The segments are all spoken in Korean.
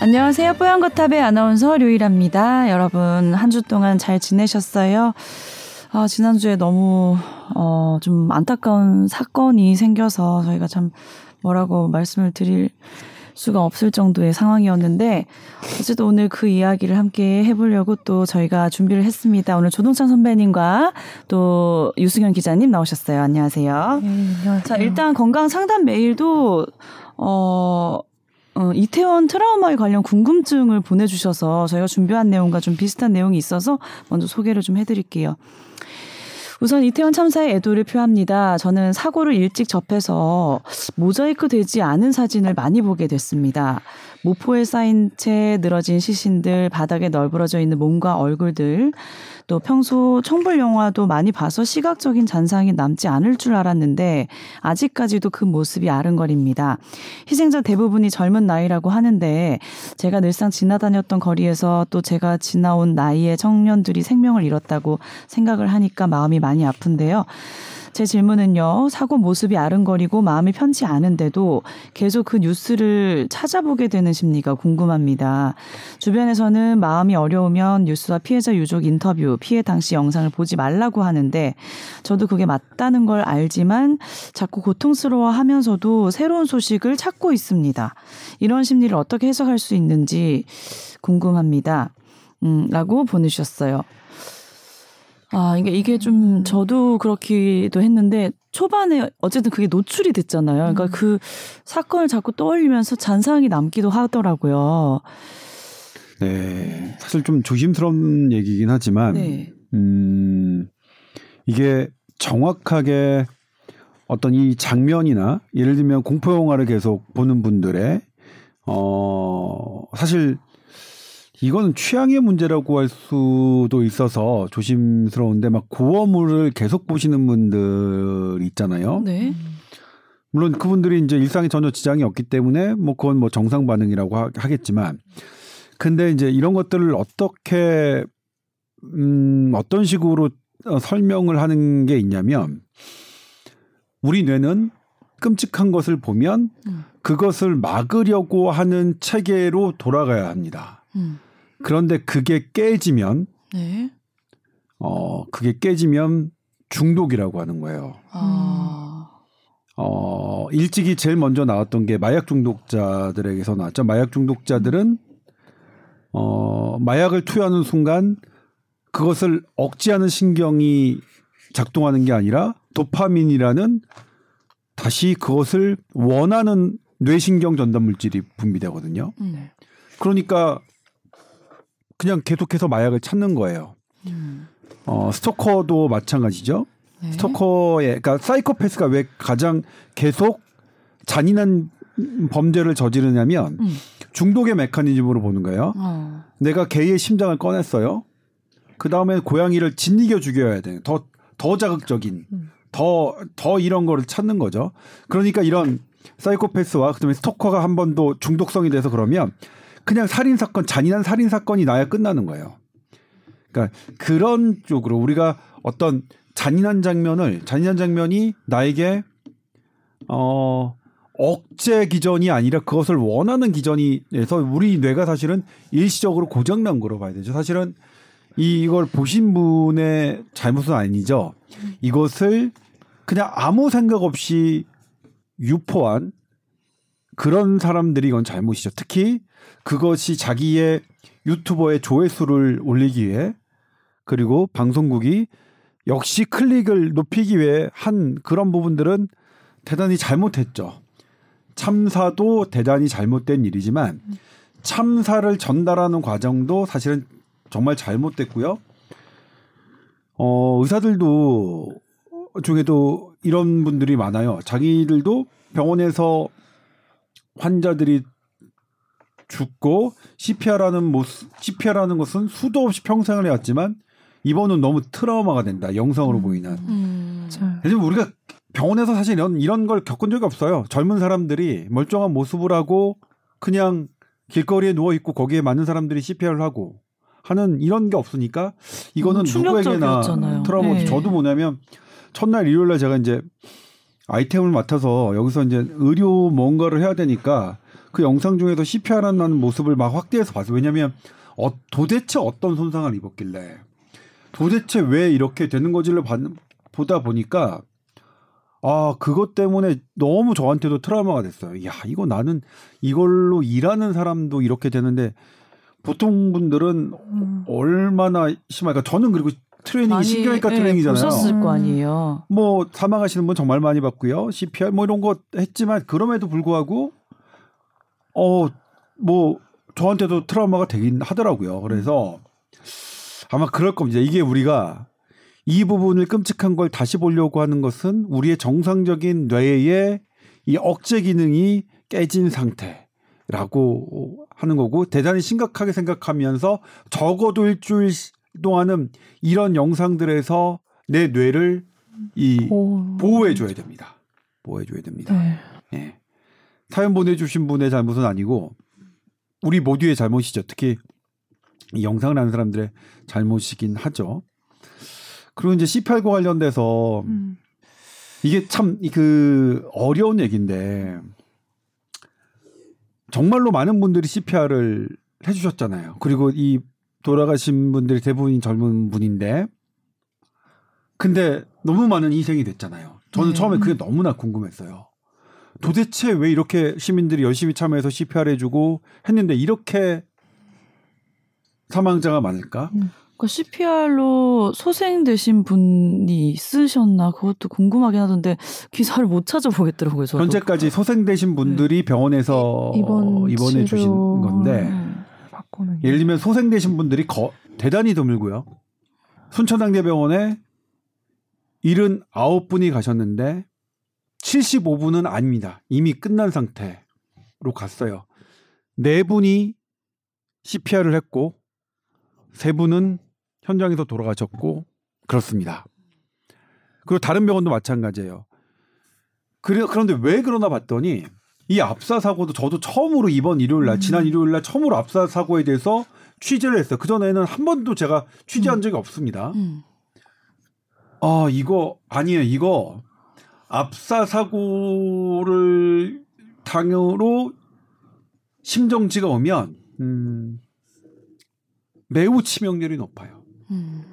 안녕하세요. 뽀얀거탑의 아나운서 류일합니다. 여러분 한 주 동안 잘 지내셨어요? 지난주에 너무 좀 안타까운 사건이 생겨서 저희가 참 뭐라고 말씀을 드릴 수가 없을 정도의 상황이었는데 어쨌든 오늘 그 이야기를 함께 해보려고 또 저희가 준비를 했습니다. 오늘 조동창 선배님과 또 유승연 기자님 나오셨어요. 안녕하세요. 네, 안녕하세요. 자, 일단 건강 상담 메일도 이태원 트라우마에 관련 궁금증을 보내주셔서 저희가 준비한 내용과 좀 비슷한 내용이 있어서 먼저 소개를 좀 해드릴게요. 우선 이태원 참사의 애도를 표합니다. 저는 사고를 일찍 접해서 모자이크 되지 않은 사진을 많이 보게 됐습니다. 모포에 쌓인 채 늘어진 시신들, 바닥에 널브러져 있는 몸과 얼굴들, 또 평소 청불 영화도 많이 봐서 시각적인 잔상이 남지 않을 줄 알았는데 아직까지도 그 모습이 아른거립니다. 희생자 대부분이 젊은 나이라고 하는데 제가 늘상 지나다녔던 거리에서 또 제가 지나온 나이의 청년들이 생명을 잃었다고 생각을 하니까 마음이 많이 아픈데요. 제 질문은요. 사고 모습이 아른거리고 마음이 편치 않은데도 계속 그 뉴스를 찾아보게 되는 심리가 궁금합니다. 주변에서는 마음이 어려우면 뉴스와 피해자 유족 인터뷰, 피해 당시 영상을 보지 말라고 하는데 저도 그게 맞다는 걸 알지만 자꾸 고통스러워하면서도 새로운 소식을 찾고 있습니다. 이런 심리를 어떻게 해석할 수 있는지 궁금합니다. 라고 보내주셨어요. 이게 좀 저도 그렇기도 했는데 초반에 어쨌든 그게 노출이 됐잖아요. 그러니까 그 사건을 자꾸 떠올리면서 잔상이 남기도 하더라고요. 네, 사실 좀 조심스러운 얘기긴 하지만 네. 이게 정확하게 어떤 이 장면이나 예를 들면 공포 영화를 계속 보는 분들의 사실 이건 취향의 문제라고 할 수도 있어서 조심스러운데 막 고어물을 계속 보시는 분들 있잖아요. 네. 물론 그분들이 이제 일상에 전혀 지장이 없기 때문에 뭐 그건 뭐 정상 반응이라고 하겠지만, 근데 이제 이런 것들을 어떻게 어떤 식으로 설명을 하는 게 있냐면 우리 뇌는 끔찍한 것을 보면 그것을 막으려고 하는 체계로 돌아가야 합니다. 그런데 그게 깨지면, 네. 그게 깨지면 중독이라고 하는 거예요. 아. 일찍이 제일 먼저 나왔던 게 마약 중독자들에게서 나왔죠. 마약 중독자들은, 마약을 투여하는 순간 그것을 억제하는 신경이 작동하는 게 아니라 도파민이라는 다시 그것을 원하는 뇌신경 전달 물질이 분비되거든요. 네. 그러니까 그냥 계속해서 마약을 찾는 거예요. 스토커도 마찬가지죠. 네. 그러니까 사이코패스가 왜 가장 계속 잔인한 범죄를 저지르냐면 중독의 메커니즘으로 보는 거예요. 내가 개의 심장을 꺼냈어요. 그 다음에 고양이를 짓이겨 죽여야 돼. 더 자극적인, 더 이런 거를 찾는 거죠. 그러니까 이런 사이코패스와 그다음에 스토커가 한 번도 중독성이 돼서 그러면 그냥 살인사건, 잔인한 살인사건이 나야 끝나는 거예요. 그러니까 그런 쪽으로 우리가 어떤 잔인한 장면이 나에게 억제 기전이 아니라 그것을 원하는 기전에서 우리 뇌가 사실은 일시적으로 고장난 거로 봐야 되죠. 사실은 이걸 보신 분의 잘못은 아니죠. 이것을 그냥 아무 생각 없이 유포한 그런 사람들이 이건 잘못이죠. 특히 그것이 자기의 유튜버의 조회수를 올리기 위해 그리고 방송국이 역시 클릭을 높이기 위해 한 그런 부분들은 대단히 잘못했죠. 참사도 대단히 잘못된 일이지만 참사를 전달하는 과정도 사실은 정말 잘못됐고요. 의사들도 중에도 이런 분들이 많아요. 자기들도 병원에서 환자들이 죽고 CPR하는 것은 수도 없이 평생을 해왔지만 이번은 너무 트라우마가 된다. 영상으로 보이는. 왜냐면 우리가 병원에서 사실 이런 걸 겪은 적이 없어요. 젊은 사람들이 멀쩡한 모습을 하고 그냥 길거리에 누워있고 거기에 많은 사람들이 CPR을 하고 하는 이런 게 없으니까 이거는 누구에게나 트라우마. 네. 저도 뭐냐면 첫날 일요일날 제가 이제 아이템을 맡아서 여기서 이제 의료 뭔가를 해야 되니까 그 영상 중에서 CPR하는 모습을 막 확대해서 봤어요. 왜냐하면 도대체 어떤 손상을 입었길래 도대체 왜 이렇게 되는 거지를 보다 보니까 아 그것 때문에 너무 저한테도 트라우마가 됐어요. 야 이거 나는 이걸로 일하는 사람도 이렇게 되는데 보통 분들은 얼마나 심할까. 저는 그리고 트레이닝이 신경외과 트레이닝이잖아요. 보셨을 거 아니에요. 뭐 사망하시는 분 정말 많이 봤고요. CPR 뭐 이런 거 했지만 그럼에도 불구하고 뭐 저한테도 트라우마가 되긴 하더라고요. 그래서 아마 그럴 겁니다. 이게 우리가 이 부분을 끔찍한 걸 다시 보려고 하는 것은 우리의 정상적인 뇌의 이 억제 기능이 깨진 상태라고 하는 거고 대단히 심각하게 생각하면서 적어도 일주일 동안은 이런 영상들에서 내 뇌를 보호해줘야 됩니다. 보호해줘야 됩니다. 네. 사연 보내주신 분의 잘못은 아니고 우리 모두의 잘못이죠. 특히 이 영상을 하는 사람들의 잘못이긴 하죠. 그리고 이제 C8과 관련돼서 이게 참 그 어려운 얘기인데 정말로 많은 분들이 CPR을 해주셨잖아요. 그리고 이 돌아가신 분들이 대부분이 젊은 분인데 근데 너무 많은 희생이 됐잖아요. 저는 처음에 그게 너무나 궁금했어요. 도대체 왜 이렇게 시민들이 열심히 참여해서 CPR 해주고 했는데 이렇게 사망자가 많을까? 그러니까 CPR로 소생되신 분이 있으셨나 그것도 궁금하긴 하던데 기사를 못 찾아보겠더라고요. 저도. 현재까지 소생되신 분들이 병원에서 입원해 주신 건데 예를 들면 소생되신 분들이 대단히 드물고요. 순천향대병원에 79분이 가셨는데 75분은 아닙니다. 이미 끝난 상태로 갔어요. 4분이 CPR을 했고 3분은 현장에서 돌아가셨고 그렇습니다. 그리고 다른 병원도 마찬가지예요. 그런데 왜 그러나 봤더니 이 압사 사고도 저도 처음으로 이번 일요일날 지난 일요일날 처음으로 압사 사고에 대해서 취재를 했어요. 그전에는 한 번도 제가 취재한 적이 없습니다. 이거 아니에요. 이거 압사 사고를 당으로 심정지가 오면 매우 치명률이 높아요.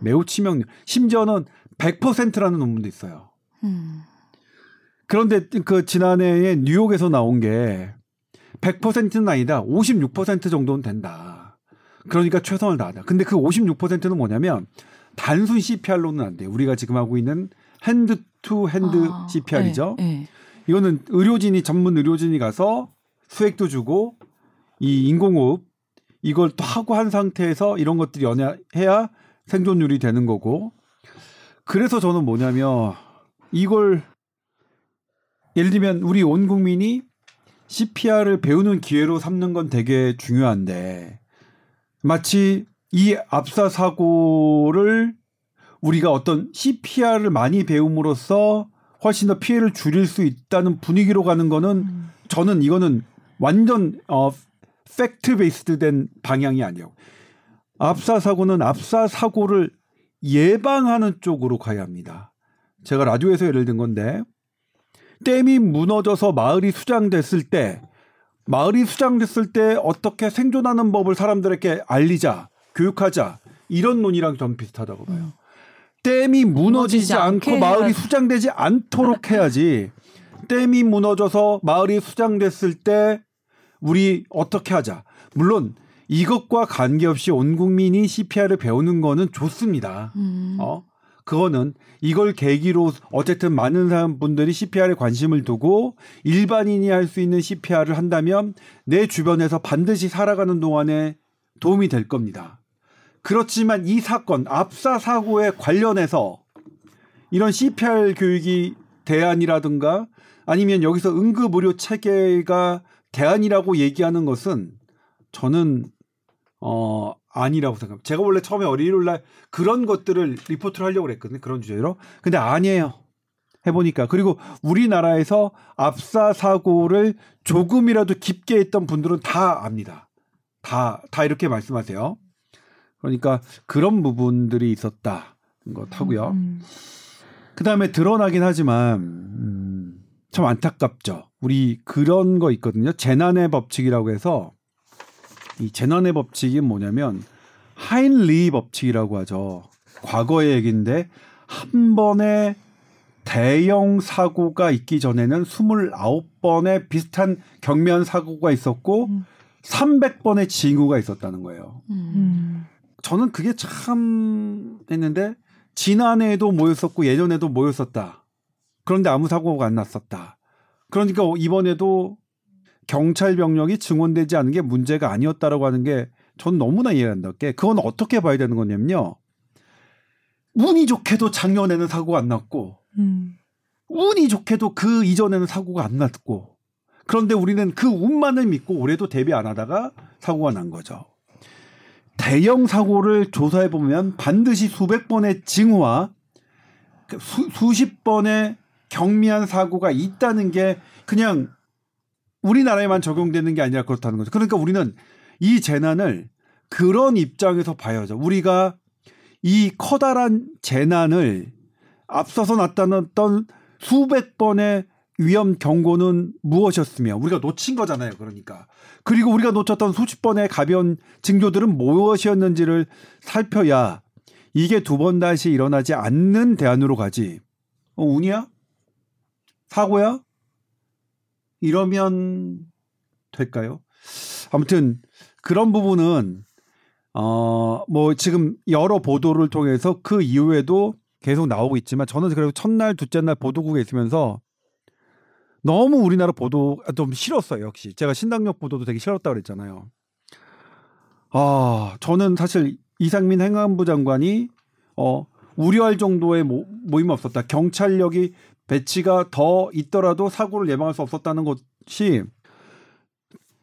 매우 치명률. 심지어는 100%라는 논문도 있어요. 그런데 그 지난해에 뉴욕에서 나온 게 100%는 아니다. 56% 정도는 된다. 그러니까 최선을 다하다. 근데 그 56%는 뭐냐면 단순 CPR로는 안 돼요. 우리가 지금 하고 있는 핸드 투 핸드 CPR이죠. 네. 이거는 전문 의료진이 가서 수액도 주고 이 인공호흡 이걸 또 하고 한 상태에서 이런 것들이 해야 생존율이 되는 거고 그래서 저는 뭐냐면 이걸 예를 들면 우리 온 국민이 CPR을 배우는 기회로 삼는 건 되게 중요한데 마치 이 압사 사고를 우리가 어떤 CPR을 많이 배움으로써 훨씬 더 피해를 줄일 수 있다는 분위기로 가는 거는 저는 이거는 완전 팩트 베이스드된 방향이 아니에요. 압사 사고는 압사 사고를 예방하는 쪽으로 가야 합니다. 제가 라디오에서 예를 든 건데 댐이 무너져서 마을이 수장됐을 때 어떻게 생존하는 법을 사람들에게 알리자, 교육하자 이런 논의랑 좀 비슷하다고 봐요. 댐이 무너지지 않고 마을이 수장되지 않도록 해야지 댐이 무너져서 마을이 수장됐을 때 우리 어떻게 하자. 물론 이것과 관계없이 온 국민이 CPR을 배우는 거는 좋습니다. 그거는 이걸 계기로 어쨌든 많은 사람분들이 CPR에 관심을 두고 일반인이 할 수 있는 CPR을 한다면 내 주변에서 반드시 살아가는 동안에 도움이 될 겁니다. 그렇지만 이 사건, 압사 사고에 관련해서 이런 CPR 교육이 대안이라든가 아니면 여기서 응급의료 체계가 대안이라고 얘기하는 것은 저는 아니라고 생각합니다. 제가 원래 처음에 일요일 날 그런 것들을 리포트를 하려고 했거든요. 그런 주제로. 근데 아니에요. 해보니까. 그리고 우리나라에서 압사 사고를 조금이라도 깊게 했던 분들은 다 압니다. 다 이렇게 말씀하세요. 그러니까 그런 부분들이 있었다는 것 하고요. 그다음에 드러나긴 하지만 참 안타깝죠. 우리 그런 거 있거든요. 재난의 법칙이라고 해서, 이 재난의 법칙이 뭐냐면 하인리 법칙이라고 하죠. 과거의 얘기인데 한 번에 대형 사고가 있기 전에는 29번의 비슷한 경미한 사고가 있었고 300번의 징후가 있었다는 거예요. 저는 그게 참 했는데 지난해에도 모였었고 예전에도 모였었다. 그런데 아무 사고가 안 났었다. 그러니까 이번에도 경찰 병력이 증원되지 않은 게 문제가 아니었다라고 하는 게 전 너무나 이해가 안 닿게, 그건 어떻게 봐야 되는 거냐면요. 운이 좋게도 작년에는 사고가 안 났고 운이 좋게도 그 이전에는 사고가 안 났고, 그런데 우리는 그 운만을 믿고 올해도 대비 안 하다가 사고가 난 거죠. 대형 사고를 조사해보면 반드시 수백 번의 징후와 수십 번의 경미한 사고가 있다는 게 그냥 우리나라에만 적용되는 게 아니라 그렇다는 거죠. 그러니까 우리는 이 재난을 그런 입장에서 봐야죠. 우리가 이 커다란 재난을 앞서서 나타났던 수백 번의 위험 경고는 무엇이었으며, 우리가 놓친 거잖아요. 그러니까. 그리고 우리가 놓쳤던 수십 번의 가벼운 징조들은 무엇이었는지를 살펴야 이게 두 번 다시 일어나지 않는 대안으로 가지. 운이야? 사고야? 이러면 될까요? 아무튼 그런 부분은 뭐 지금 여러 보도를 통해서 그 이후에도 계속 나오고 있지만, 저는 그래도 첫날 둘째 날 보도국에 있으면서 너무 우리나라 보도 좀 싫었어요. 역시 제가 신당역 보도도 되게 싫었다고 그랬잖아요. 아, 저는 사실 이상민 행안부 장관이 우려할 정도의 모임은 없었다, 경찰력이 배치가 더 있더라도 사고를 예방할 수 없었다는 것이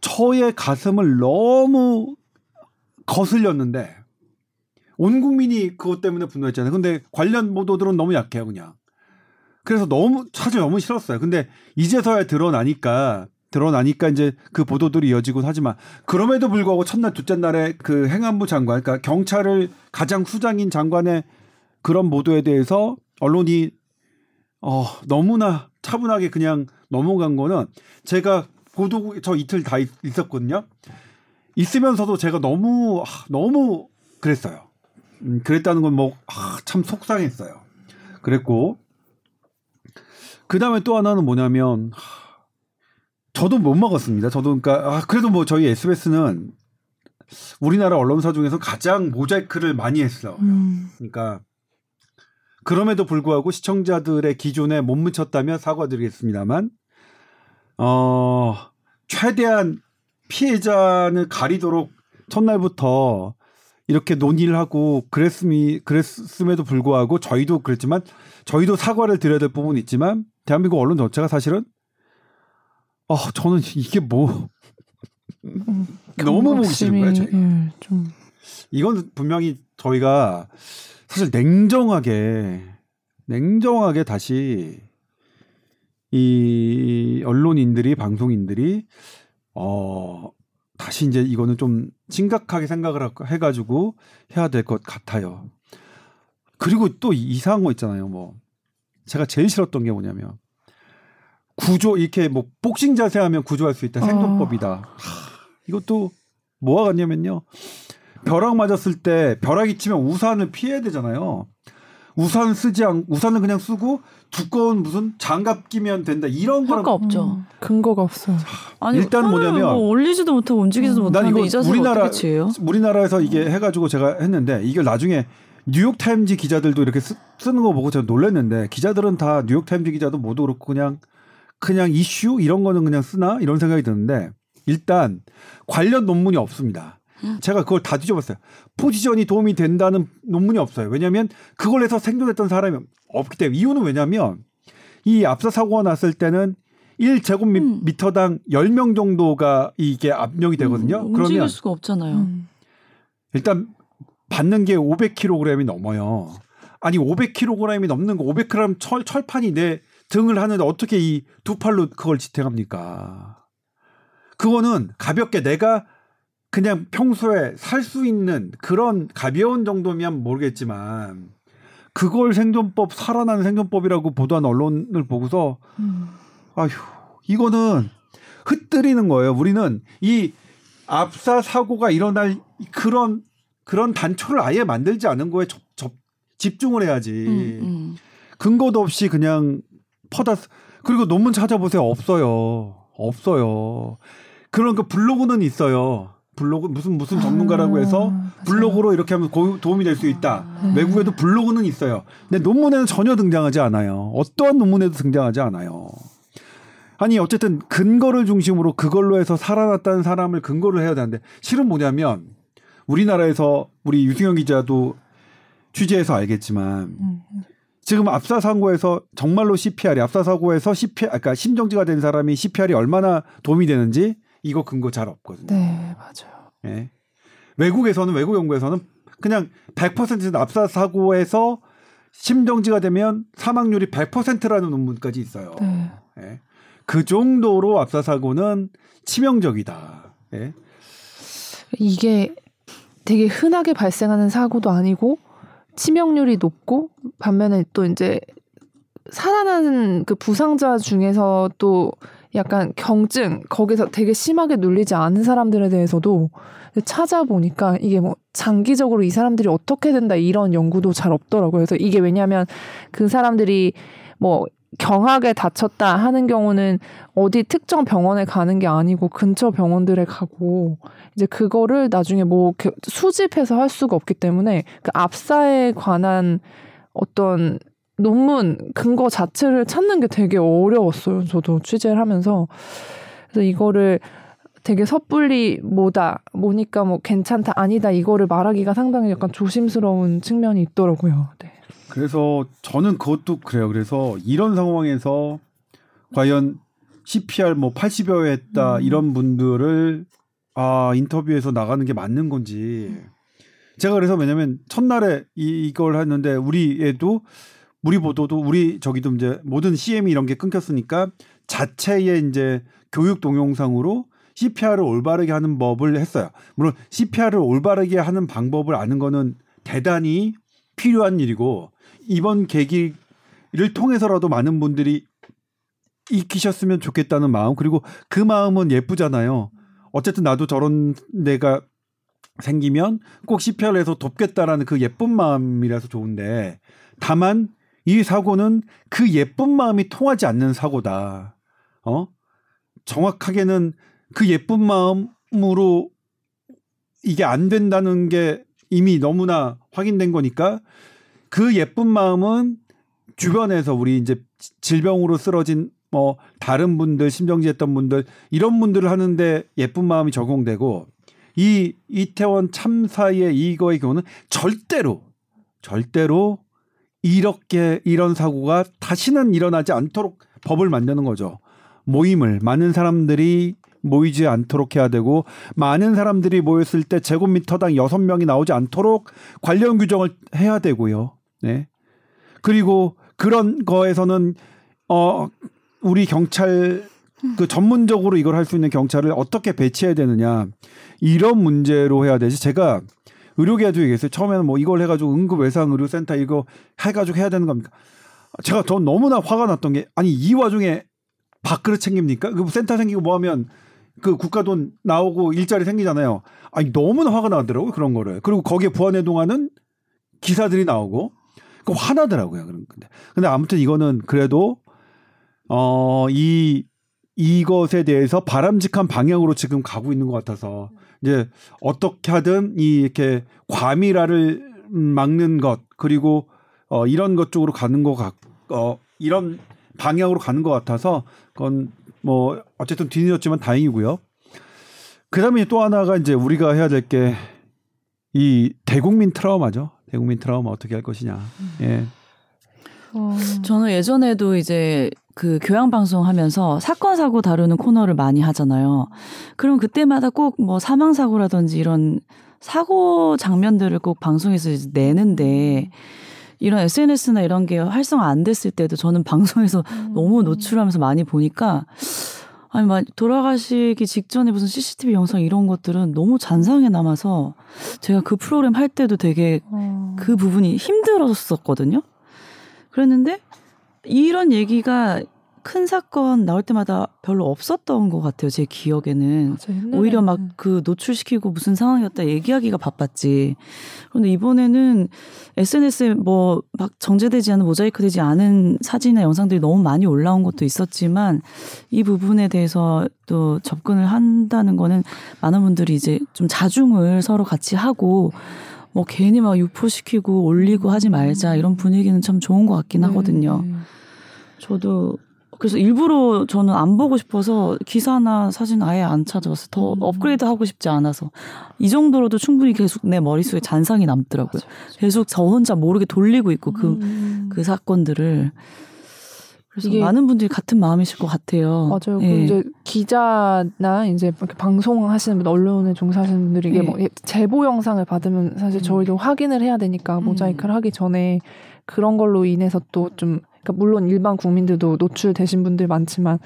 저의 가슴을 너무 거슬렸는데, 온 국민이 그것 때문에 분노했잖아요. 근데 관련 보도들은 너무 약해요, 그냥. 그래서 너무, 사실 너무 싫었어요. 근데 이제서야 드러나니까 이제 그 보도들이 이어지곤 하지만, 그럼에도 불구하고 첫날, 둘째 날에 그 행안부 장관, 그러니까 경찰을 가장 수장인 장관의 그런 보도에 대해서 언론이 너무나 차분하게 그냥 넘어간 거는, 제가 보도국에 저 이틀 다 있었거든요. 있으면서도 제가 너무 그랬어요. 그랬다는 건 뭐 참 속상했어요. 그랬고, 그 다음에 또 하나는 뭐냐면, 저도 못 먹었습니다. 저도 그러니까 그래도 뭐 저희 SBS는 우리나라 언론사 중에서 가장 모자이크를 많이 했어요. 그러니까 그럼에도 불구하고 시청자들의 기준에 못 미쳤다면 사과드리겠습니다만, 최대한 피해자는 가리도록 첫날부터 이렇게 논의를 하고 그랬음에도 불구하고, 저희도 그랬지만, 저희도 사과를 드려야 될 부분이 있지만, 대한민국 언론 전체가 사실은 저는 이게 뭐 너무 보기 싫은 거예요, 저희가. 이건 분명히 저희가 사실 냉정하게 다시 이 언론인들이, 방송인들이 다시 이제 이거는 좀 심각하게 생각을 해가지고 해야 될 것 같아요. 그리고 또 이상한 거 있잖아요. 뭐 제가 제일 싫었던 게 뭐냐면, 구조, 이렇게 뭐 복싱 자세하면 구조할 수 있다, 생존법이다. 이것도 뭐가 같냐면요, 벼락 맞았을 때 벼락이 치면 우산을 피해야 되잖아요. 우산을 그냥 쓰고 두꺼운 무슨 장갑 끼면 된다, 이런 거랑 효과 없죠. 근거가 없어요. 아니, 일단 뭐냐면 뭐 올리지도 못하고 움직이지도 못하는데 이 자세를 어떻게 취해요? 우리나라에서 이게 해가지고 제가 했는데, 이걸 나중에 뉴욕타임즈 기자들도 이렇게 쓰는 거 보고 제가 놀랐는데, 기자들은 다 뉴욕타임즈 기자도 모두 그렇고 그냥 이슈 이런 거는 그냥 쓰나 이런 생각이 드는데, 일단 관련 논문이 없습니다. 제가 그걸 다 뒤져봤어요. 포지션이 도움이 된다는 논문이 없어요. 왜냐하면 그걸 해서 생존했던 사람이 없기 때문에. 이유는 왜냐하면 이 압사 사고가 났을 때는 1제곱미터당 10명 정도가 이게 압력이 되거든요. 움직일 수가 없잖아요. 일단 받는 게 500kg이 넘어요. 아니, 500kg이 넘는 거, 500kg 철판이 내 등을 하는데 어떻게 이 두 팔로 그걸 지탱합니까? 그거는 가볍게 내가 그냥 평소에 살 수 있는 그런 가벼운 정도면 모르겠지만, 그걸 살아나는 생존법이라고 보도한 언론을 보고서 아휴, 이거는 흩뜨리는 거예요. 우리는 이 압사 사고가 일어날 그런 단초를 아예 만들지 않은 거에 집중을 해야지. 근거도 없이 그냥 퍼다. 그리고 논문 찾아보세요. 없어요. 그러니까 블로그는 있어요. 블로그 무슨 전문가라고 해서 블로그로 이렇게 하면 도움이 될 수 있다. 외국에도 블로그는 있어요. 근데 논문에는 전혀 등장하지 않아요. 어떠한 논문에도 등장하지 않아요. 아니 어쨌든 근거를 중심으로 그걸로 해서 살아났다는 사람을 근거로 해야 되는데 실은 뭐냐면 우리나라에서 우리 유승연 기자도 취재해서 알겠지만 지금 압사 사고에서 정말로 CPR이 압사 사고에서 그러니까 심정지가 된 사람이 CPR이 얼마나 도움이 되는지 이거 근거 잘 없거든요. 네, 맞아요. 네. 외국 연구에서는 그냥 100% 압사 사고에서 심정지가 되면 사망률이 100%라는 논문까지 있어요. 네. 네. 그 정도로 압사 사고는 치명적이다. 네. 이게 되게 흔하게 발생하는 사고도 아니고 치명률이 높고 반면에 또 이제 살아나는 그 부상자 중에서 또 약간 경증 거기서 되게 심하게 눌리지 않은 사람들에 대해서도 찾아보니까 이게 뭐 장기적으로 이 사람들이 어떻게 된다 이런 연구도 잘 없더라고요. 그래서 이게 왜냐하면 그 사람들이 뭐 경하게 다쳤다 하는 경우는 어디 특정 병원에 가는 게 아니고 근처 병원들에 가고 이제 그거를 나중에 뭐 수집해서 할 수가 없기 때문에 그 압사에 관한 어떤 논문 근거 자체를 찾는 게 되게 어려웠어요. 저도 취재를 하면서. 그래서 이거를 되게 섣불리 뭐니까 뭐 괜찮다 아니다 이거를 말하기가 상당히 약간 조심스러운 측면이 있더라고요. 네. 그래서 저는 그것도 그래요. 그래서 이런 상황에서 과연 CPR 뭐 80여 회 했다 이런 분들을 인터뷰에서 나가는 게 맞는 건지. 제가 그래서 왜냐면 첫날에 이걸 했는데 우리 보도도 우리 저기도 이제 모든 CM 이런 게 끊겼으니까 자체의 이제 교육 동영상으로 CPR을 올바르게 하는 법을 했어요. 물론 CPR을 올바르게 하는 방법을 아는 거는 대단히 필요한 일이고 이번 계기를 통해서라도 많은 분들이 익히셨으면 좋겠다는 마음 그리고 그 마음은 예쁘잖아요. 어쨌든 나도 저런 내가 생기면 꼭 CPR을 해서 돕겠다라는 그 예쁜 마음이라서 좋은데 다만 이 사고는 그 예쁜 마음이 통하지 않는 사고다. 정확하게는 그 예쁜 마음으로 이게 안 된다는 게 이미 너무나 확인된 거니까 그 예쁜 마음은 주변에서 우리 이제 질병으로 쓰러진 뭐 다른 분들, 심정지했던 분들 이런 분들을 하는데 예쁜 마음이 적용되고 이 이태원 참사의 이거의 경우는 절대로 이렇게 이런 사고가 다시는 일어나지 않도록 법을 만드는 거죠. 모임을 많은 사람들이 모이지 않도록 해야 되고 많은 사람들이 모였을 때 제곱미터당 6명이 나오지 않도록 관련 규정을 해야 되고요. 네. 그리고 그런 거에서는 우리 경찰 그 전문적으로 이걸 할 수 있는 경찰을 어떻게 배치해야 되느냐 이런 문제로 해야 되지. 제가 의료계에도 얘기했어요. 처음에는 뭐 이걸 해가지고 응급외상의료센터 이거 해가지고 해야 되는 겁니까? 제가 전 너무나 화가 났던 게 아니 이 와중에 밥그릇 챙깁니까? 그 센터 생기고 뭐하면 그 국가 돈 나오고 일자리 생기잖아요. 아니 너무나 화가 나더라고요. 그런 거를. 그리고 거기에 부안해동하는 기사들이 나오고 그 화나더라고요. 근데 아무튼 이거는 그래도 이것에 대해서 바람직한 방향으로 지금 가고 있는 것 같아서 이제 어떻게 하든 이렇게 과밀화를 막는 것 그리고 이런 것 쪽으로 가는 것 같고 이런 방향으로 가는 것 같아서 그건 뭐 어쨌든 뒤늦었지만 다행이고요. 그다음에 또 하나가 이제 우리가 해야 될 게 이 대국민 트라우마죠. 대국민 트라우마 어떻게 할 것이냐. 예. 저는 예전에도 이제 그 교양 방송 하면서 사건 사고 다루는 코너를 많이 하잖아요. 그럼 그때마다 꼭 뭐 사망 사고라든지 이런 사고 장면들을 꼭 방송에서 이제 내는데 이런 SNS나 이런 게 활성화 안 됐을 때도 저는 방송에서 너무 노출하면서 많이 보니까 아니 막 돌아가시기 직전에 무슨 CCTV 영상 이런 것들은 너무 잔상에 남아서 제가 그 프로그램 할 때도 되게 그 부분이 힘들었었거든요. 그랬는데 이런 얘기가 큰 사건 나올 때마다 별로 없었던 것 같아요. 제 기억에는. 맞아, 오히려 막 그 노출시키고 무슨 상황이었다 얘기하기가 바빴지. 그런데 이번에는 SNS에 뭐 막 정제되지 않은 모자이크되지 않은 사진이나 영상들이 너무 많이 올라온 것도 있었지만 이 부분에 대해서 또 접근을 한다는 거는 많은 분들이 이제 좀 자중을 서로 같이 하고 뭐 괜히 막 유포시키고 올리고 하지 말자 이런 분위기는 참 좋은 것 같긴 하거든요. 저도 그래서 일부러 저는 안 보고 싶어서 기사나 사진 아예 안 찾아봤어요. 더 업그레이드 하고 싶지 않아서. 이 정도로도 충분히 계속 내 머릿속에 잔상이 남더라고요. 맞아, 맞아. 계속 저 혼자 모르게 돌리고 있고 그 사건들을. 그래서 이게 많은 분들이 같은 마음이실 것 같아요. 맞아요. 예. 이제 기자나 이제 이렇게 방송하시는 분, 언론에 종사하시는 분들이 이게 예. 뭐 제보 영상을 받으면 사실 저희도 확인을 해야 되니까 모자이크를 하기 전에 그런 걸로 인해서 또 좀 그러니까 물론 일반 국민들도 노출되신 분들 많지만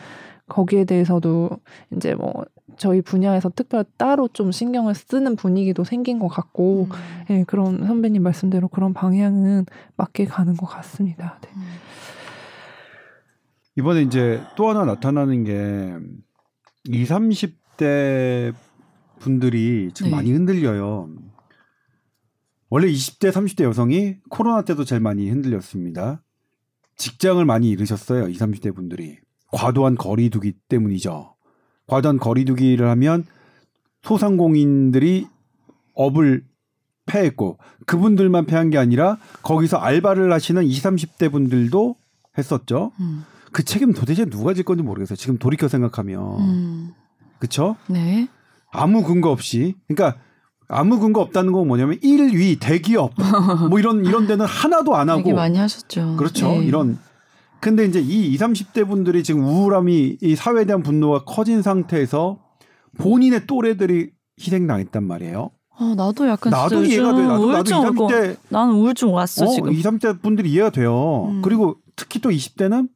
거기에 대해서도 이제 뭐 저희 분야에서 특별 따로 좀 신경을 쓰는 분위기도 생긴 것 같고 예, 그런 선배님 말씀대로 그런 방향은 맞게 가는 것 같습니다. 네. 이번에 이제 또 하나 나타나는 게 20, 30대 분들이 지금 네. 많이 흔들려요. 원래 20대, 30대 여성이 코로나 때도 제일 많이 흔들렸습니다. 직장을 많이 잃으셨어요. 20, 30대 분들이. 과도한 거리 두기 때문이죠. 과도한 거리 두기를 하면 소상공인들이 업을 폐했고 그분들만 폐한 게 아니라 거기서 알바를 하시는 20, 30대 분들도 했었죠. 그 책임 도대체 누가 질 건지 모르겠어요. 지금 돌이켜 생각하면. 그렇죠? 네. 아무 근거 없이. 그러니까 아무 근거 없다는 건 뭐냐면 1위 대기업 뭐 이런 데는 하나도 안 하고. 되게 많이 하셨죠. 그렇죠. 네. 이런. 근데 이제 이 20, 30대 분들이 지금 우울함이 이 사회에 대한 분노가 커진 상태에서 본인의 또래들이 희생당했단 말이에요. 아, 나도 약간 나도 진짜 이해가 돼. 나도 20, 30대. 나는 우울증 왔어 지금. 20, 30대 분들이 이해가 돼요. 그리고 특히 또 20대는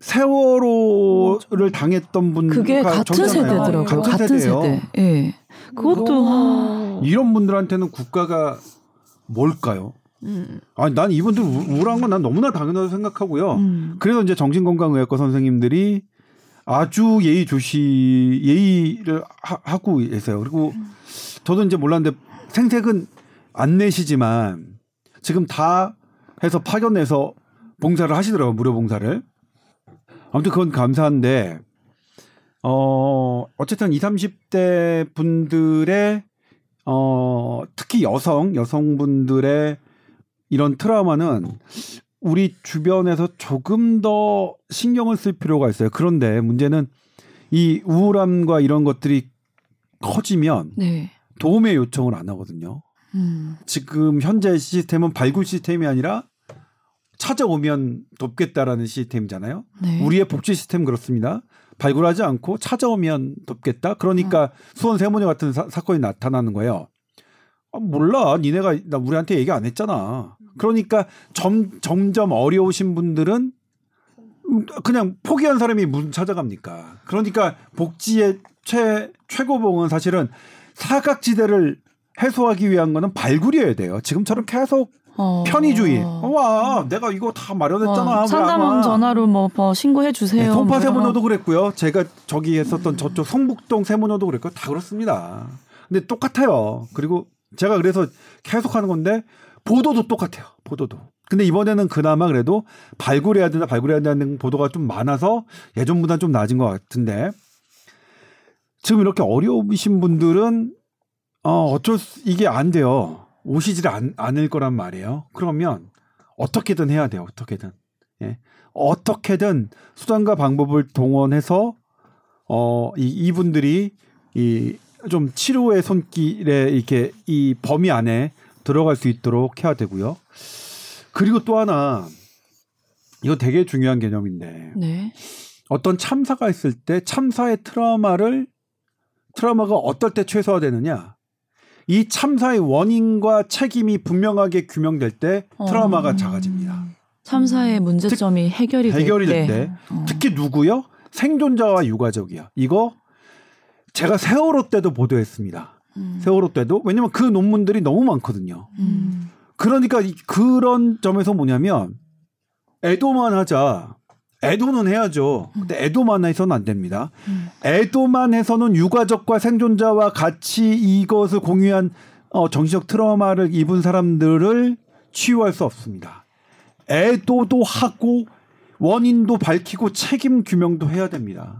세월호를 당했던 분들 그게 같은 세대더라고요. 같은 세대. 예. 그것도 이런 분들한테는 국가가 뭘까요? 아니 난 이분들 우울한 건 난 너무나 당연하다고 생각하고요. 그래서 이제 정신건강의학과 선생님들이 아주 예의를 하고 계세요. 그리고 저도 이제 몰랐는데 생색은 안 내시지만 지금 다 해서 파견해서 봉사를 하시더라고요. 무료 봉사를. 아무튼 그건 감사한데 어쨌든 20, 30대 분들의 특히 여성분들의 이런 트라우마는 우리 주변에서 조금 더 신경을 쓸 필요가 있어요. 그런데 문제는 이 우울함과 이런 것들이 커지면 네. 도움의 요청을 안 하거든요. 지금 현재 시스템은 발굴 시스템이 아니라 찾아오면 돕겠다라는 시스템이잖아요. 네. 우리의 복지 시스템 그렇습니다. 발굴하지 않고 찾아오면 돕겠다. 그러니까 수원 세모녀 같은 사건이 나타나는 거예요. 아, 몰라. 니네가 나 우리한테 얘기 안 했잖아. 그러니까 점점 어려우신 분들은 그냥 포기한 사람이 무슨 찾아갑니까. 그러니까 복지의 최고봉은 사실은 사각지대를 해소하기 위한 거는 발굴이어야 돼요. 지금처럼 계속 편의주의. 와, 내가 이거 다 마련했잖아. 상담원 전화로 뭐 신고해 주세요. 네, 송파 세모녀도 그랬고요. 제가 저기 했었던 저쪽 성북동 세모녀도 그랬고 다 그렇습니다. 근데 똑같아요. 그리고 제가 그래서 계속하는 건데 보도도 똑같아요. 보도도. 근데 이번에는 그나마 그래도 발굴해야 된다는 보도가 좀 많아서 예전보다 좀 낮은 것 같은데 지금 이렇게 어려우신 분들은 이게 안 돼요. 오시질 않을 거란 말이에요. 그러면 어떻게든 해야 돼요. 어떻게든. 예. 어떻게든 수단과 방법을 동원해서 이분들이 좀 치료의 손길에 이렇게 이 범위 안에 들어갈 수 있도록 해야 되고요. 그리고 또 하나 이거 되게 중요한 개념인데 네. 어떤 참사가 있을 때 참사의 트라우마가 어떨 때 최소화되느냐. 이 참사의 원인과 책임이 분명하게 규명될 때 트라우마가 작아집니다. 참사의 문제점이 해결이 될 때. 특히 누구요? 생존자와 유가족이야. 이거 제가 세월호 때도 보도했습니다. 세월호 때도. 왜냐면 그 논문들이 너무 많거든요. 그러니까 그런 점에서 뭐냐면 애도만 하자. 애도는 해야죠. 근데 애도만 해서는 안 됩니다. 애도만 해서는 유가족과 생존자와 같이 이것을 공유한 정신적 트라우마를 입은 사람들을 치유할 수 없습니다. 애도도 하고 원인도 밝히고 책임 규명도 해야 됩니다.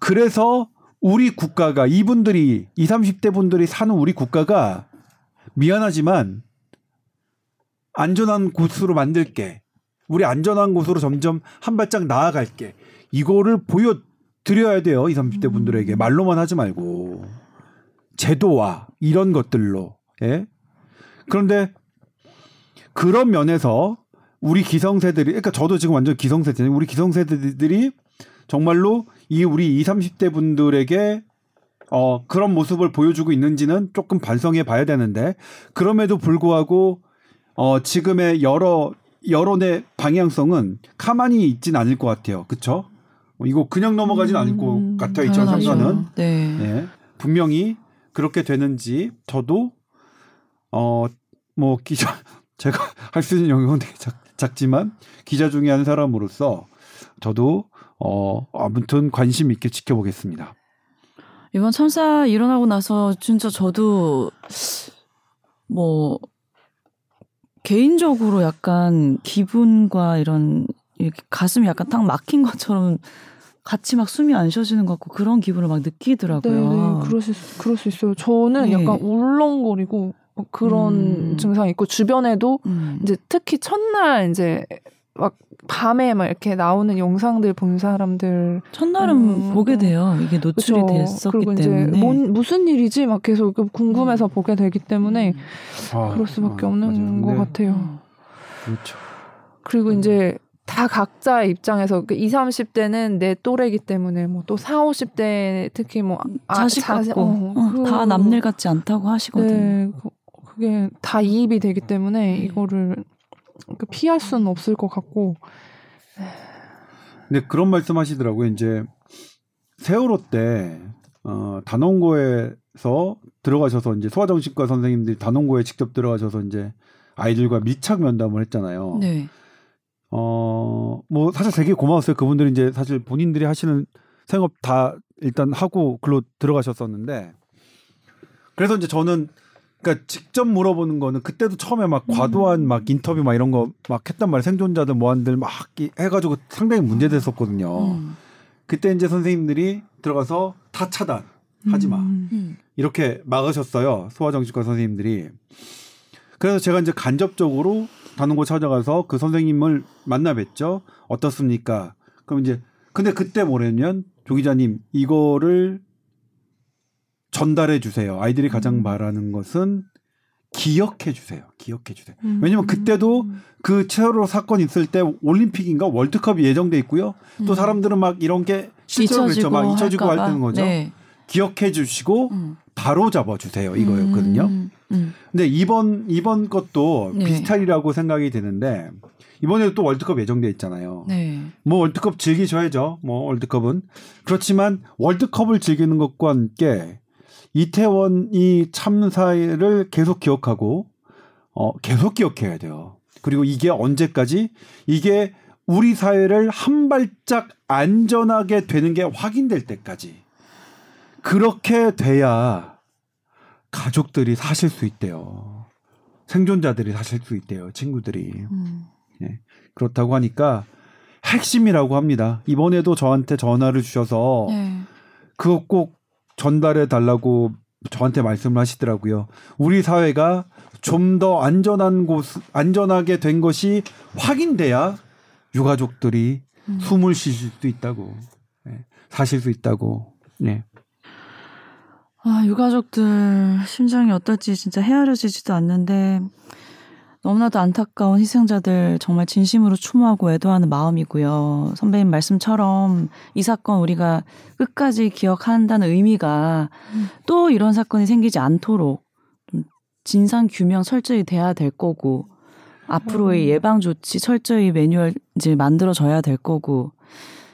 그래서 우리 국가가 이분들이 20, 30대 분들이 사는 우리 국가가 미안하지만 안전한 곳으로 만들게. 우리 안전한 곳으로 점점 한 발짝 나아갈게. 이거를 보여드려야 돼요. 20, 30대 분들에게. 말로만 하지 말고. 제도와 이런 것들로. 예? 그런데 그런 면에서 우리 기성세들이, 그러니까 저도 지금 완전 기성세대잖아요. 우리 기성세대들이 정말로 이 우리 20, 30대 분들에게 그런 모습을 보여주고 있는지는 조금 반성해 봐야 되는데, 그럼에도 불구하고 지금의 여론의 방향성은 가만히 있진 않을 것 같아요. 그렇죠? 이거 그냥 넘어가진 않을 것 같아요. 2003년은. 네. 네. 분명히 그렇게 되는지 저도 제가 할 수 있는 영역은 되게 작지만 기자 중에 한 사람으로서 저도 아무튼 관심 있게 지켜보겠습니다. 이번 참사 일어나고 나서 진짜 저도 개인적으로 약간 기분과 이런 가슴이 약간 딱 막힌 것처럼 같이 막 숨이 안 쉬어지는 것 같고 그런 기분을 막 느끼더라고요. 네, 그럴 수 있어요. 저는 약간 울렁거리고 그런 증상이 있고, 주변에도 이제 특히 첫날 이제 막 밤에 막 이렇게 나오는 영상들 본 사람들 첫날은 보게 돼요. 이게 노출이 그렇죠. 됐었기 그리고 때문에 이제 무슨 일이지 막 계속 궁금해서 보게 되기 때문에 그럴 수밖에 없는 것 같아요. 그렇죠. 그리고 이제 다 각자의 입장에서 20, 30대는 내 또래이기 때문에 또 40, 50대 특히 자식 같고 다 남일 같지 않다고 하시거든요. 네, 그게 다 이입이 되기 때문에 이거를 피할 수는 없을 것 같고. 근데 그런 말씀 하시더라고요. 이제 세월호 때 단원고에서 들어가셔서 이제 소아정신과 선생님들이 단원고에 직접 들어가셔서 이제 아이들과 밀착 면담을 했잖아요. 네. 사실 되게 고마웠어요. 그분들이 이제 사실 본인들이 하시는 생업 다 일단 하고 글로 들어가셨었는데, 그래서 이제 저는 그러니까 직접 물어보는 거는 그때도 처음에 막 과도한 막 인터뷰 막 이런 거 막 했단 말이에요. 생존자들 뭐한들 막 해가지고 상당히 문제됐었거든요. 그때 이제 선생님들이 들어가서 다 차단 하지 마 이렇게 막으셨어요. 소아정신과 선생님들이. 그래서 제가 이제 간접적으로 단원고 찾아가서 그 선생님을 만나 뵀죠. 어떻습니까? 그럼 이제 근데 그때 뭐랬냐면, 조 기자님 이거를 전달해 주세요. 아이들이 가장 바라는 것은 기억해 주세요. 기억해 주세요. 왜냐면 그때도 그 세월호 사건 있을 때 올림픽인가 월드컵이 예정돼 있고요. 또 사람들은 막 이런 게 실제로 잊혀지고 할 때는 거죠. 네. 기억해 주시고 바로 잡아 주세요. 이거였거든요. 근데 이번 것도 비슷하리라고 생각이 드는데, 이번에도 또 월드컵 예정돼 있잖아요. 네. 월드컵 즐기셔야죠. 월드컵은. 그렇지만 월드컵을 즐기는 것과 함께 이태원이 참사를 계속 기억하고 계속 기억해야 돼요. 그리고 이게 언제까지 이게 우리 사회를 한 발짝 안전하게 되는 게 확인될 때까지 그렇게 돼야 가족들이 사실 수 있대요. 생존자들이 사실 수 있대요. 친구들이. 예, 그렇다고 하니까 핵심이라고 합니다. 이번에도 저한테 전화를 주셔서 그거 꼭 전달해 달라고 저한테 말씀을 하시더라고요. 우리 사회가 좀 더 안전하게 된 것이 확인돼야 유가족들이 숨을 쉴 수 있다고, 사실 수 있다고. 네. 아, 유가족들 심장이 어떨지 진짜 헤아려지지도 않는데, 너무나도 안타까운 희생자들 정말 진심으로 추모하고 애도하는 마음이고요. 선배님 말씀처럼 이 사건 우리가 끝까지 기억한다는 의미가 또 이런 사건이 생기지 않도록 진상규명 철저히 돼야 될 거고, 앞으로의 예방조치 철저히 매뉴얼 이제 만들어져야 될 거고,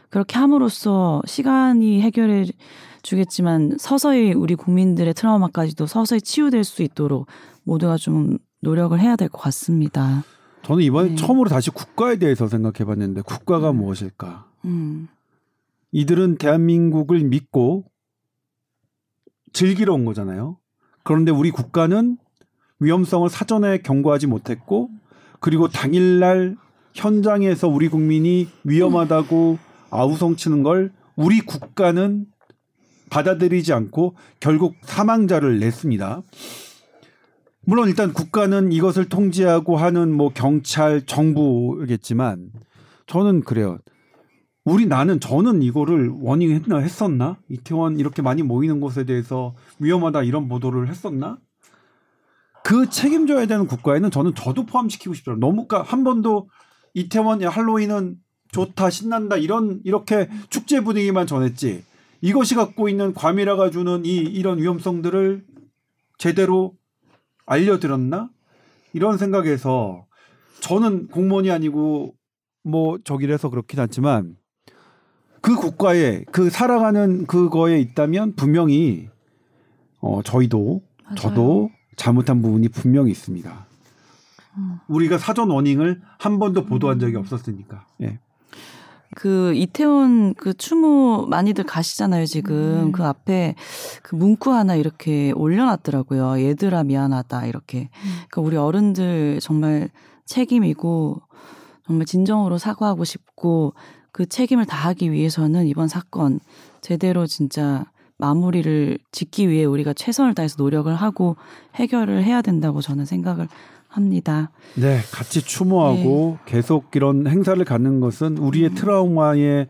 그렇게 함으로써 시간이 해결해 주겠지만 서서히 우리 국민들의 트라우마까지도 서서히 치유될 수 있도록 모두가 좀 노력을 해야 될 것 같습니다. 저는 이번에 처음으로 다시 국가에 대해서 생각해봤는데 국가가 무엇일까? 이들은 대한민국을 믿고 즐기러 온 거잖아요. 그런데 우리 국가는 위험성을 사전에 경고하지 못했고 그리고 당일날 현장에서 우리 국민이 위험하다고 아우성치는 걸 우리 국가는 받아들이지 않고 결국 사망자를 냈습니다. 물론 일단 국가는 이것을 통제하고 하는 뭐 경찰, 정부겠지만 저는 그래요. 저는 이거를 워닝했나 했었나? 이태원 이렇게 많이 모이는 곳에 대해서 위험하다 이런 보도를 했었나? 그 책임져야 되는 국가에는 저도 포함시키고 싶어요. 그러니까 한 번도 이태원 할로윈은 좋다 신난다 이렇게 축제 분위기만 전했지 이것이 갖고 있는 과밀화가 주는 이런 위험성들을 제대로 알려드렸나? 이런 생각에서 저는 공무원이 아니고 뭐 저기라서 그렇긴 않지만 그 국가에 그 살아가는 그거에 있다면 분명히 저희도 맞아요. 저도 잘못한 부분이 분명히 있습니다. 우리가 사전 워닝을 한 번도 보도한 적이 없었으니까. 예. 그 이태원 그 추모 많이들 가시잖아요 지금. 그 앞에 그 문구 하나 이렇게 올려놨더라고요. 얘들아 미안하다 이렇게. 그러니까 우리 어른들 정말 책임이고 정말 진정으로 사과하고 싶고 그 책임을 다하기 위해서는 이번 사건 제대로 진짜 마무리를 짓기 위해 우리가 최선을 다해서 노력을 하고 해결을 해야 된다고 저는 생각을 합니다. 네, 같이 추모하고 네. 계속 이런 행사를 갖는 것은 우리의 트라우마에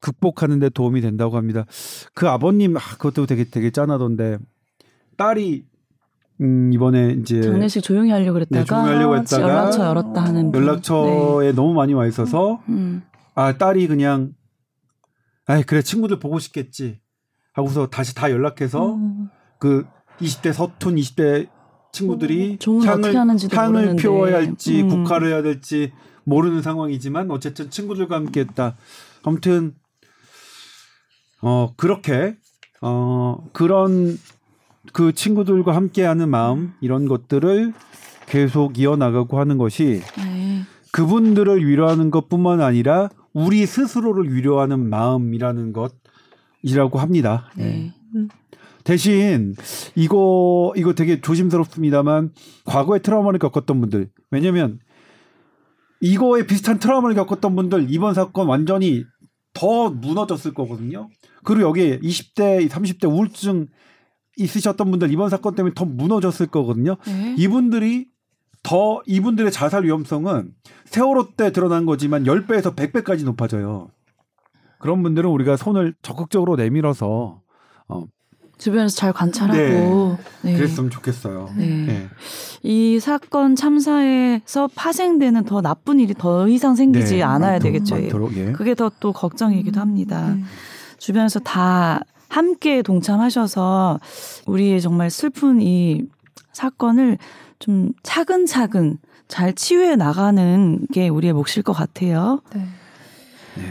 극복하는 데 도움이 된다고 합니다. 그 아버님 그것도 되게 짠하던데 딸이 이번에 이제 장례식 조용히 하려고 했다가 연락처 열었다 하는 연락처에 네. 너무 많이 와 있어서 아 딸이 그냥 아이 그래 친구들 보고 싶겠지 하고서 다시 다 연락해서 그 20대 서툰 20대 친구들이 향을 피워야 할지 국화를 해야 될지 모르는 상황이지만 어쨌든 친구들과 함께했다. 아무튼 그렇게 그런 그 친구들과 함께하는 마음 이런 것들을 계속 이어나가고 하는 것이 에이. 그분들을 위로하는 것뿐만 아니라 우리 스스로를 위로하는 마음이라는 것이라고 합니다. 네. 대신 이거 되게 조심스럽습니다만 과거에 트라우마를 겪었던 분들 왜냐면 이거에 비슷한 트라우마를 겪었던 분들 이번 사건 완전히 더 무너졌을 거거든요. 그리고 여기에 20대 30대 우울증 있으셨던 분들 이번 사건 때문에 더 무너졌을 거거든요. 이분들의 자살 위험성은 세월호 때 드러난 거지만 10배에서 100배까지 높아져요. 그런 분들은 우리가 손을 적극적으로 내밀어서 주변에서 잘 관찰하고 네. 네. 그랬으면 좋겠어요. 네. 네. 이 사건 참사에서 파생되는 더 나쁜 일이 더 이상 생기지 네. 않아야 되겠죠. 예. 그게 더 또 걱정이기도 합니다. 주변에서 다 함께 동참하셔서 우리의 정말 슬픈 이 사건을 좀 차근차근 잘 치유해 나가는 게 우리의 몫일 것 같아요. 네. 네.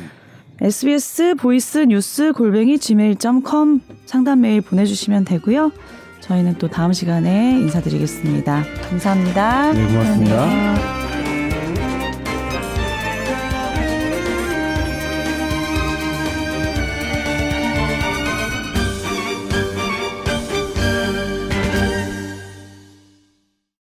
SBS 보이스 뉴스 @gmail.com 상담 메일 보내주시면 되고요. 저희는 또 다음 시간에 인사드리겠습니다. 감사합니다. 네, 고맙습니다. 네.